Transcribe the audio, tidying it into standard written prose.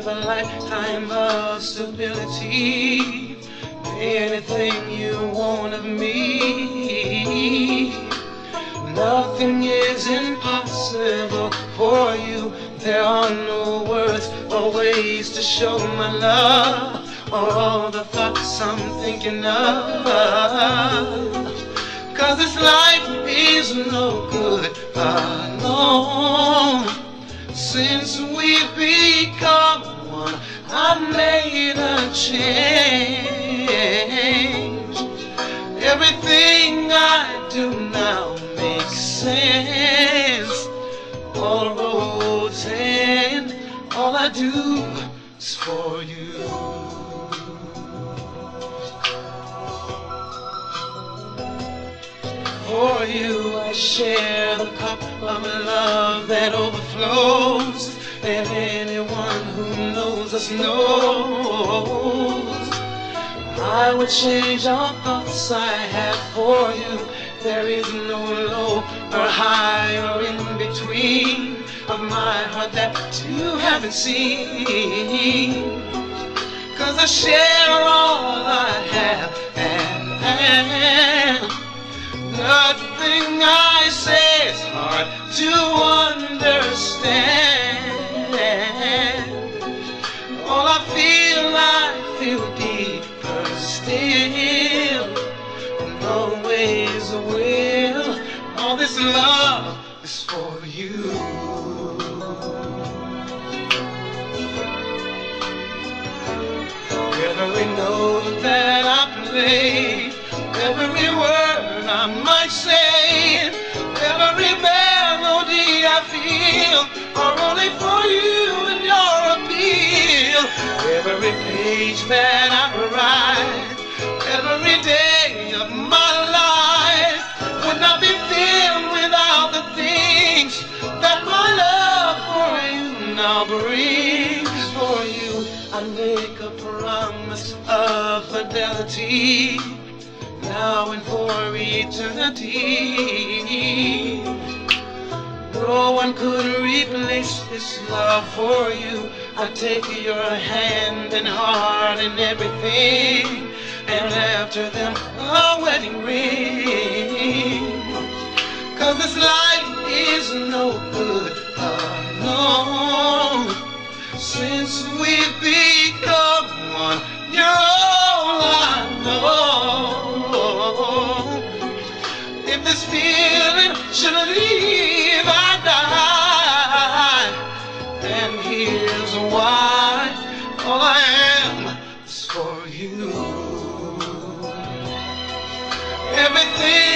live a lifetime of stability. Be anything you want of me. Nothing is impossible for you. There are no words or ways to show my love, or all the thoughts I'm thinking of. 'Cause this life is no good alone. Since we've become one, I made a change. Everything I do now makes sense. All roads end, all I do is for you. For you I share the cup of love that overflows, and anyone who knows us knows I would change all thoughts I have for you. There is no low or high or in between of my heart that you haven't seen. 'Cause I share all I have and nothing I say is hard to understand. All I feel deeper still, and always will. All this love is for you. Every note that I play, every word I might say, every melody I feel are only for you and your appeal. Every page that I write, every day of my life would not be filled without the things that my love for you now brings. For you I make a promise of fidelity, now and for eternity. No one could replace this love for you. I take your hand and heart and everything, and after them a wedding ring. 'Cause this life is no good alone. Since we've become one, you're all I know. If this feeling should leave, I die. And here's why: all I am is for you. Everything